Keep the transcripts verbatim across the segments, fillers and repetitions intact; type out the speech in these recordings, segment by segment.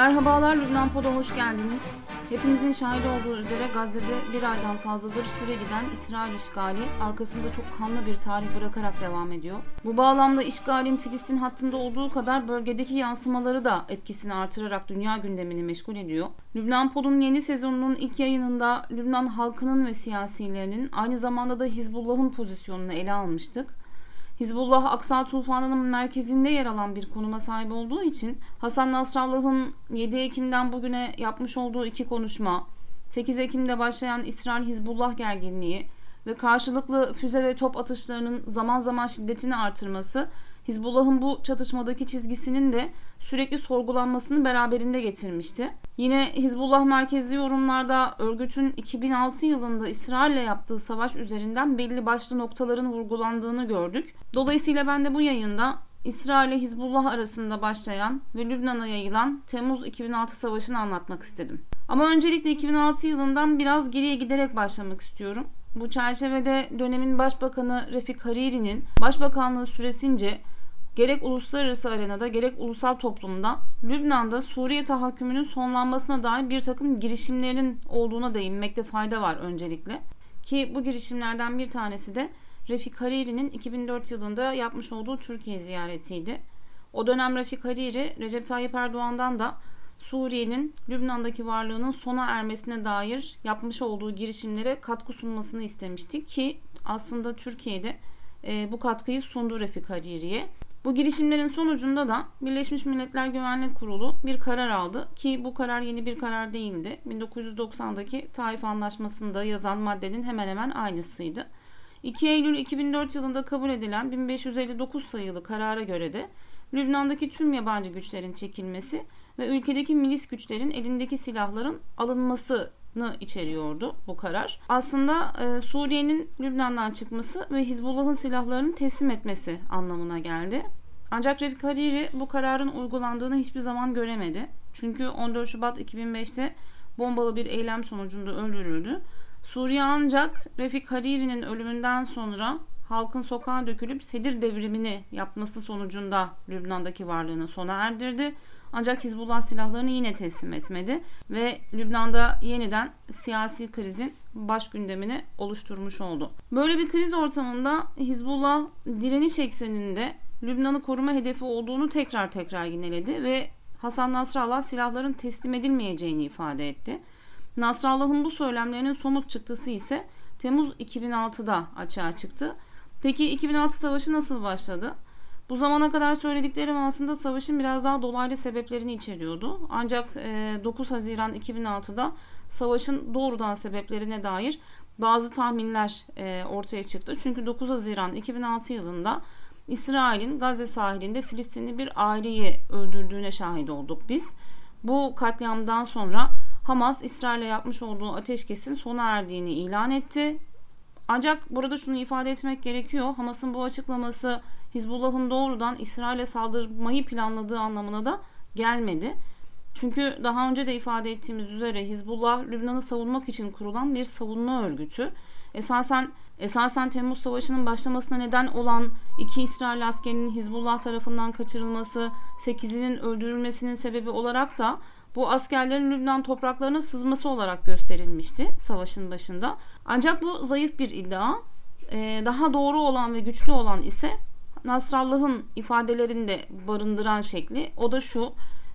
Merhabalar, Lübnan Pod'a hoş geldiniz. Hepimizin şahit olduğu üzere Gazze'de bir aydan fazladır süre giden İsrail işgali arkasında çok kanlı bir tarih bırakarak devam ediyor. Bu bağlamda işgalin Filistin hattında olduğu kadar bölgedeki yansımaları da etkisini artırarak dünya gündemini meşgul ediyor. Lübnan Pod'un yeni sezonunun ilk yayınında Lübnan halkının ve siyasilerinin aynı zamanda da Hizbullah'ın pozisyonunu ele almıştık. Hizbullah, Aksa Tufanı'nın merkezinde yer alan bir konuma sahip olduğu için Hasan Nasrallah'ın yedi Ekim'den bugüne yapmış olduğu iki konuşma, sekiz Ekim'de başlayan İsrail-Hizbullah gerginliği ve karşılıklı füze ve top atışlarının zaman zaman şiddetini artırması, Hizbullah'ın bu çatışmadaki çizgisinin de sürekli sorgulanmasını beraberinde getirmişti. Yine Hizbullah merkezli yorumlarda örgütün iki bin altı yılında İsrail'le yaptığı savaş üzerinden belli başlı noktaların vurgulandığını gördük. Dolayısıyla ben de bu yayında İsrail ile Hizbullah arasında başlayan ve Lübnan'a yayılan Temmuz iki bin altı savaşını anlatmak istedim. Ama öncelikle iki bin altı yılından biraz geriye giderek başlamak istiyorum. Bu çerçevede dönemin Başbakanı Refik Hariri'nin başbakanlığı süresince gerek uluslararası arenada gerek ulusal toplumda Lübnan'da Suriye tahakkümünün sonlanmasına dair bir takım girişimlerin olduğuna değinmekte fayda var öncelikle. Ki bu girişimlerden bir tanesi de Refik Hariri'nin iki bin dört yılında yapmış olduğu Türkiye ziyaretiydi. O dönem Refik Hariri, Recep Tayyip Erdoğan'dan da Suriye'nin Lübnan'daki varlığının sona ermesine dair yapmış olduğu girişimlere katkı sunmasını istemişti ki aslında Türkiye'de e, bu katkıyı sundu Refik Hariri'ye. Bu girişimlerin sonucunda da Birleşmiş Milletler Güvenlik Kurulu bir karar aldı ki bu karar yeni bir karar değildi. bin dokuz yüz doksandaki Taif Antlaşması'nda yazan maddenin hemen hemen aynısıydı. iki Eylül iki bin dört yılında kabul edilen bin beş yüz elli dokuz sayılı karara göre de Lübnan'daki tüm yabancı güçlerin çekilmesi ve ülkedeki milis güçlerin elindeki silahların alınmasını içeriyordu bu karar. Aslında e, Suriye'nin Lübnan'dan çıkması ve Hizbullah'ın silahlarını teslim etmesi anlamına geldi. Ancak Refik Hariri bu kararın uygulandığını hiçbir zaman göremedi. Çünkü on dört Şubat iki bin beşte bombalı bir eylem sonucunda öldürüldü. Suriye ancak Refik Hariri'nin ölümünden sonra halkın sokağa dökülüp Sedir devrimini yapması sonucunda Lübnan'daki varlığını sona erdirdi. Ancak Hizbullah silahlarını yine teslim etmedi ve Lübnan'da yeniden siyasi krizin baş gündemini oluşturmuş oldu. Böyle bir kriz ortamında Hizbullah direniş ekseninde Lübnan'ı koruma hedefi olduğunu tekrar tekrar yineledi ve Hasan Nasrallah silahların teslim edilmeyeceğini ifade etti. Nasrallah'ın bu söylemlerinin somut çıktısı ise Temmuz iki bin altıda açığa çıktı. Peki iki bin altı savaşı nasıl başladı? Bu zamana kadar söylediklerim aslında savaşın biraz daha dolaylı sebeplerini içeriyordu. Ancak dokuz Haziran iki bin altıda savaşın doğrudan sebeplerine dair bazı tahminler ortaya çıktı. Çünkü dokuz Haziran iki bin altı yılında İsrail'in Gazze sahilinde Filistinli bir aileyi öldürdüğüne şahit olduk biz. Bu katliamdan sonra Hamas İsrail'e yapmış olduğu ateşkesin sona erdiğini ilan etti. Ancak burada şunu ifade etmek gerekiyor. Hamas'ın bu açıklaması Hizbullah'ın doğrudan İsrail'e saldırmayı planladığı anlamına da gelmedi. Çünkü daha önce de ifade ettiğimiz üzere Hizbullah Lübnan'ı savunmak için kurulan bir savunma örgütü. Esasen, esasen Temmuz Savaşı'nın başlamasına neden olan iki İsrail askerinin Hizbullah tarafından kaçırılması, sekizinin öldürülmesinin sebebi olarak da bu askerlerin Lübnan topraklarına sızması olarak gösterilmişti savaşın başında. Ancak bu zayıf bir iddia. Ee, daha doğru olan ve güçlü olan ise Nasrallah'ın ifadelerinde barındıran şekli. O da şu,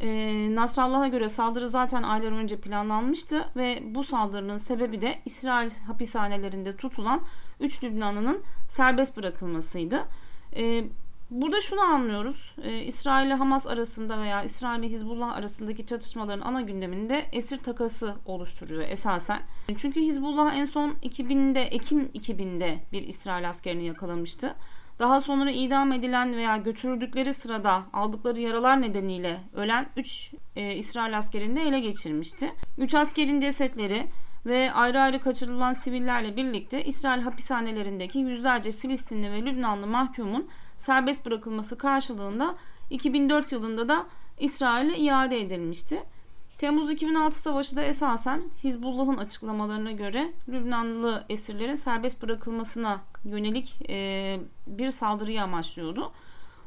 e, Nasrallah'a göre saldırı zaten aylar önce planlanmıştı ve bu saldırının sebebi de İsrail hapishanelerinde tutulan üç Lübnanlı'nın serbest bırakılmasıydı. E, Burada şunu anlıyoruz. Ee, İsrail ile Hamas arasında veya İsrail ile Hizbullah arasındaki çatışmaların ana gündeminde esir takası oluşturuyor esasen. Çünkü Hizbullah en son iki binde Ekim iki binde bir İsrail askerini yakalamıştı. Daha sonra idam edilen veya götürüldükleri sırada aldıkları yaralar nedeniyle ölen üç e, İsrail askerini de ele geçirmişti. üç askerin cesetleri ve ayrı ayrı kaçırılan sivillerle birlikte İsrail hapishanelerindeki yüzlerce Filistinli ve Lübnanlı mahkumun serbest bırakılması karşılığında iki bin dört yılında da İsrail'e iade edilmişti. Temmuz iki bin altı savaşı da esasen Hizbullah'ın açıklamalarına göre Lübnanlı esirlerin serbest bırakılmasına yönelik bir saldırıyı amaçlıyordu.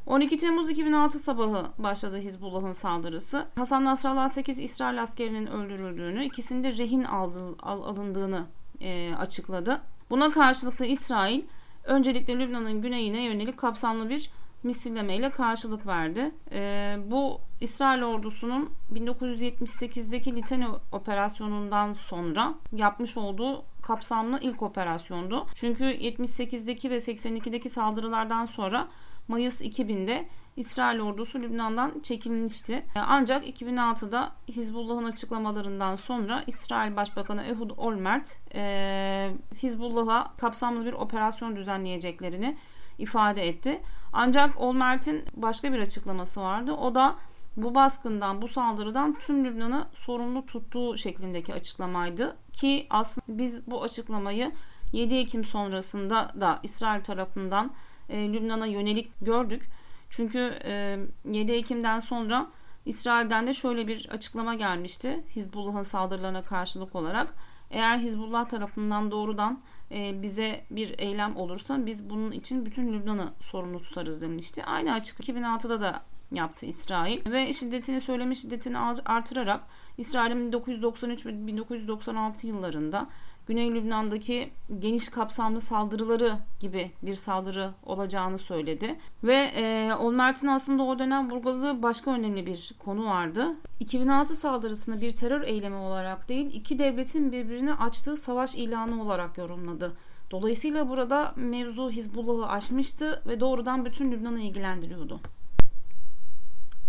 on iki Temmuz iki bin altı sabahı başladı Hizbullah'ın saldırısı. Hasan Nasrallah sekiz İsrail askerinin öldürüldüğünü, ikisinin de rehin aldı, al, alındığını e, açıkladı. Buna karşılıklı İsrail öncelikle Lübnan'ın güneyine yönelik kapsamlı bir misillemeyle karşılık verdi. E, bu İsrail ordusunun bin dokuz yüz yetmiş sekizdeki Litani operasyonundan sonra yapmış olduğu kapsamlı ilk operasyondu. Çünkü yetmiş sekizdeki ve seksen ikideki saldırılardan sonra Mayıs iki binde İsrail ordusu Lübnan'dan çekilmişti. Ancak iki bin altıda Hizbullah'ın açıklamalarından sonra İsrail Başbakanı Ehud Olmert e, Hizbullah'a kapsamlı bir operasyon düzenleyeceklerini ifade etti. Ancak Olmert'in başka bir açıklaması vardı. O da bu baskından, bu saldırıdan tüm Lübnan'ı sorumlu tuttuğu şeklindeki açıklamaydı. Ki aslında biz bu açıklamayı yedi Ekim sonrasında da İsrail tarafından E, Lübnan'a yönelik gördük. Çünkü e, yedi Ekim'den sonra İsrail'den de şöyle bir açıklama gelmişti Hizbullah'ın saldırılarına karşılık olarak. Eğer Hizbullah tarafından doğrudan e, bize bir eylem olursa biz bunun için bütün Lübnan'ı sorumlu tutarız demişti. Aynı açıklamayı iki bin altıda da yaptı İsrail ve şiddetini söyleme şiddetini artırarak İsrail'in bin dokuz yüz doksan üç ve bin dokuz yüz doksan altı yıllarında Güney Lübnan'daki geniş kapsamlı saldırıları gibi bir saldırı olacağını söyledi. Ve e, Olmert'in aslında o dönem vurguladığı başka önemli bir konu vardı. iki bin altı saldırısını bir terör eylemi olarak değil, iki devletin birbirine açtığı savaş ilanı olarak yorumladı. Dolayısıyla burada mevzu Hizbullah'ı aşmıştı ve doğrudan bütün Lübnan'ı ilgilendiriyordu.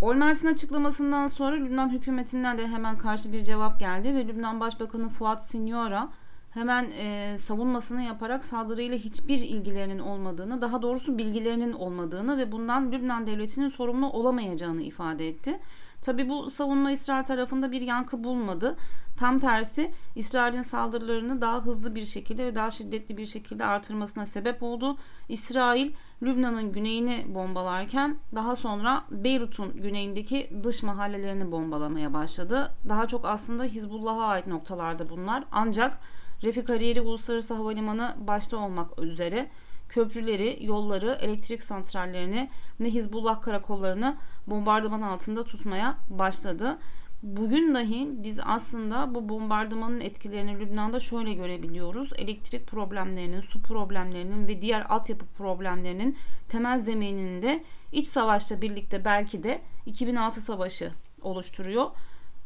Olmert'in açıklamasından sonra Lübnan hükümetinden de hemen karşı bir cevap geldi ve Lübnan Başbakanı Fuat Siniora hemen e, savunmasını yaparak saldırıyla hiçbir ilgilerinin olmadığını, daha doğrusu bilgilerinin olmadığını ve bundan Lübnan devletinin sorumlu olamayacağını ifade etti. Tabii bu savunma İsrail tarafında bir yankı bulmadı. Tam tersi İsrail'in saldırılarını daha hızlı bir şekilde ve daha şiddetli bir şekilde artırmasına sebep oldu. İsrail Lübnan'ın güneyini bombalarken daha sonra Beyrut'un güneyindeki dış mahallelerini bombalamaya başladı. Daha çok aslında Hizbullah'a ait noktalarda bunlar. Ancak Rafik Hariri Uluslararası Havalimanı başta olmak üzere köprüleri, yolları, elektrik santrallerini ve Hizbullah karakollarını bombardıman altında tutmaya başladı. Bugün dahi biz aslında bu bombardımanın etkilerini Lübnan'da şöyle görebiliyoruz. Elektrik problemlerinin, su problemlerinin ve diğer altyapı problemlerinin temel zemininde iç savaşla birlikte belki de iki bin altı savaşı oluşturuyor.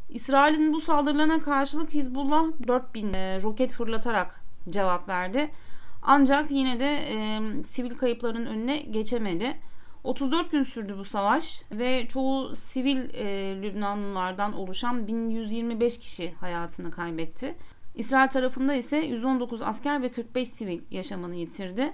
İsrail'in bu saldırılarına karşılık Hizbullah dört bin e, roket fırlatarak cevap verdi. Ancak yine de e, sivil kayıpların önüne geçemedi. otuz dört gün sürdü bu savaş ve çoğu sivil e, Lübnanlılardan oluşan bin yüz yirmi beş kişi hayatını kaybetti. İsrail tarafında ise yüz on dokuz asker ve kırk beş sivil yaşamını yitirdi.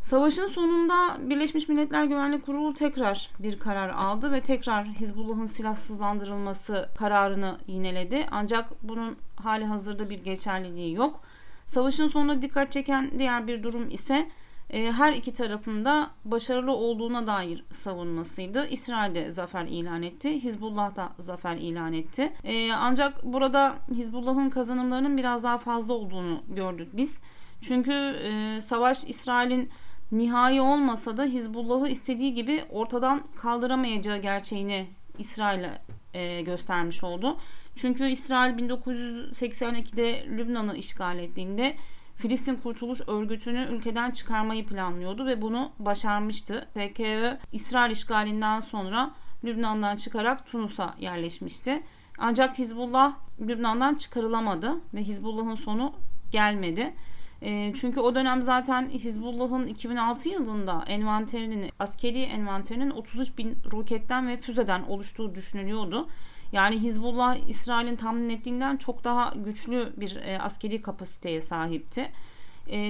Savaşın sonunda Birleşmiş Milletler Güvenlik Kurulu tekrar bir karar aldı ve tekrar Hizbullah'ın silahsızlandırılması kararını yineledi. Ancak bunun hali hazırda bir geçerliliği yok. Savaşın sonuna dikkat çeken diğer bir durum ise e, her iki tarafında başarılı olduğuna dair savunmasıydı. İsrail de zafer ilan etti, Hizbullah da zafer ilan etti. E, ancak burada Hizbullah'ın kazanımlarının biraz daha fazla olduğunu gördük biz. Çünkü e, savaş İsrail'in nihai olmasa da Hizbullah'ı istediği gibi ortadan kaldıramayacağı gerçeğini İsrail'e e, göstermiş oldu. Çünkü İsrail bin dokuz yüz seksen ikide Lübnan'ı işgal ettiğinde Filistin Kurtuluş Örgütü'nü ülkeden çıkarmayı planlıyordu ve bunu başarmıştı. P K K İsrail işgalinden sonra Lübnan'dan çıkarak Tunus'a yerleşmişti. Ancak Hizbullah Lübnan'dan çıkarılamadı ve Hizbullah'ın sonu gelmedi. Çünkü o dönem zaten Hizbullah'ın iki bin altı yılında envanterinin, askeri envanterinin otuz üç bin roketten ve füzeden oluştuğu düşünülüyordu. Yani Hizbullah İsrail'in tahmin ettiğinden çok daha güçlü bir askeri kapasiteye sahipti.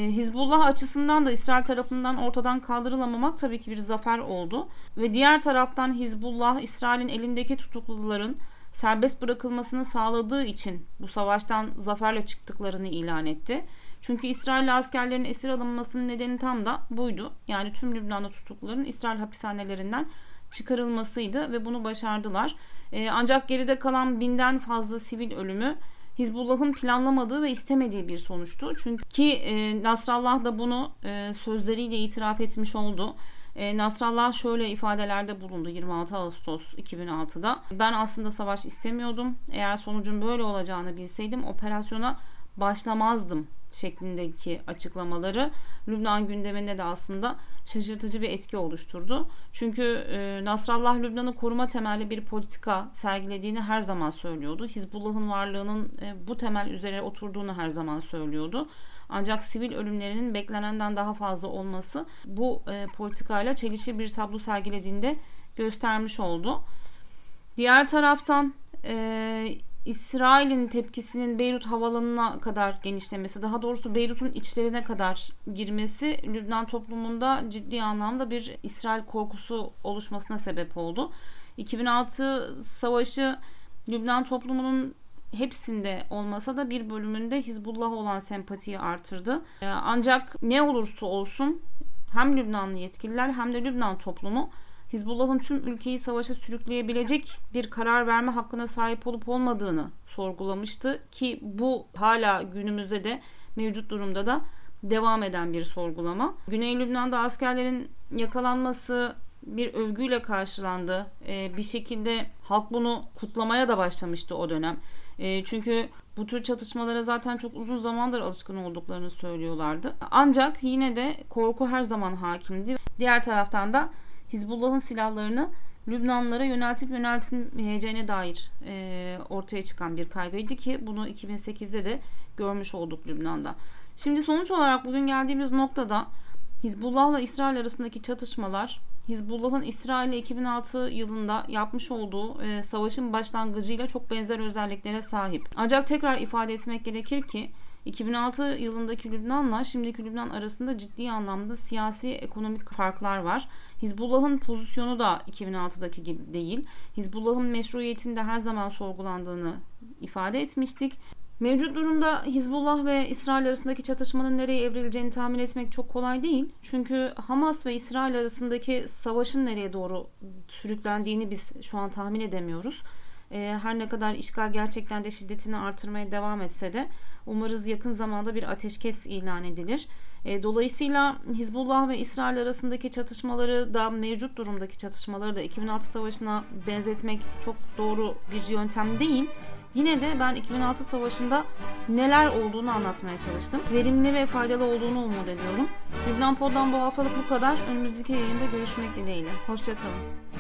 Hizbullah açısından da İsrail tarafından ortadan kaldırılamamak tabii ki bir zafer oldu. Ve diğer taraftan Hizbullah İsrail'in elindeki tutukluların serbest bırakılmasını sağladığı için bu savaştan zaferle çıktıklarını ilan etti. Çünkü İsrailli askerlerin esir alınmasının nedeni tam da buydu. Yani tüm Lübnan'da tutukluların İsrail hapishanelerinden çıkarılmasıydı ve bunu başardılar. Ee, ancak geride kalan binden fazla sivil ölümü Hizbullah'ın planlamadığı ve istemediği bir sonuçtu. Çünkü ki, e, Nasrallah da bunu e, sözleriyle itiraf etmiş oldu. E, Nasrallah şöyle ifadelerde bulundu yirmi altı Ağustos iki bin altıda. Ben aslında savaş istemiyordum. Eğer sonucun böyle olacağını bilseydim operasyona başlamazdım şeklindeki açıklamaları Lübnan gündeminde de aslında şaşırtıcı bir etki oluşturdu. Çünkü e, Nasrallah Lübnan'ı koruma temelli bir politika sergilediğini her zaman söylüyordu. Hizbullah'ın varlığının e, bu temel üzerine oturduğunu her zaman söylüyordu. Ancak sivil ölümlerinin beklenenden daha fazla olması bu e, politikayla çelişir bir tablo sergilediğinde göstermiş oldu. Diğer taraftan e, İsrail'in tepkisinin Beyrut havalanına kadar genişlemesi, daha doğrusu Beyrut'un içlerine kadar girmesi Lübnan toplumunda ciddi anlamda bir İsrail korkusu oluşmasına sebep oldu. iki bin altı savaşı Lübnan toplumunun hepsinde olmasa da bir bölümünde Hizbullah'a olan sempatiyi artırdı. Ancak ne olursa olsun hem Lübnanlı yetkililer hem de Lübnan toplumu Hizbullah'ın tüm ülkeyi savaşa sürükleyebilecek bir karar verme hakkına sahip olup olmadığını sorgulamıştı ki bu hala günümüzde de mevcut durumda da devam eden bir sorgulama. Güney Lübnan'da askerlerin yakalanması bir övgüyle karşılandı. Bir şekilde halk bunu kutlamaya da başlamıştı o dönem. Çünkü bu tür çatışmalara zaten çok uzun zamandır alışkın olduklarını söylüyorlardı. Ancak yine de korku her zaman hakimdi. Diğer taraftan da Hizbullah'ın silahlarını Lübnanlara yöneltip yöneltilmeyeceğine dair e, ortaya çıkan bir kaygıydı ki bunu iki bin sekizde de görmüş olduk Lübnan'da. Şimdi sonuç olarak bugün geldiğimiz noktada Hizbullah'la İsrail arasındaki çatışmalar, Hizbullah'ın İsrail'le iki bin altı yılında yapmış olduğu e, savaşın başlangıcıyla çok benzer özelliklere sahip. Ancak tekrar ifade etmek gerekir ki iki bin altı yılındaki Lübnan'la şimdiki Lübnan arasında ciddi anlamda siyasi ekonomik farklar var. Hizbullah'ın pozisyonu da iki bin altıdaki gibi değil. Hizbullah'ın meşruiyetinde her zaman sorgulandığını ifade etmiştik. Mevcut durumda Hizbullah ve İsrail arasındaki çatışmanın nereye evrileceğini tahmin etmek çok kolay değil. Çünkü Hamas ve İsrail arasındaki savaşın nereye doğru sürüklendiğini biz şu an tahmin edemiyoruz. Her ne kadar işgal gerçekten de şiddetini artırmaya devam etse de umarız yakın zamanda bir ateşkes ilan edilir. Dolayısıyla Hizbullah ve İsrail arasındaki çatışmaları da mevcut durumdaki çatışmaları da iki bin altı savaşına benzetmek çok doğru bir yöntem değil. Yine de ben iki bin altı savaşında neler olduğunu anlatmaya çalıştım. Verimli ve faydalı olduğunu umut ediyorum. Lübnan Pod'dan bu haftalık bu kadar. Önümüzdeki yayında görüşmek dileğiyle. Hoşça kalın.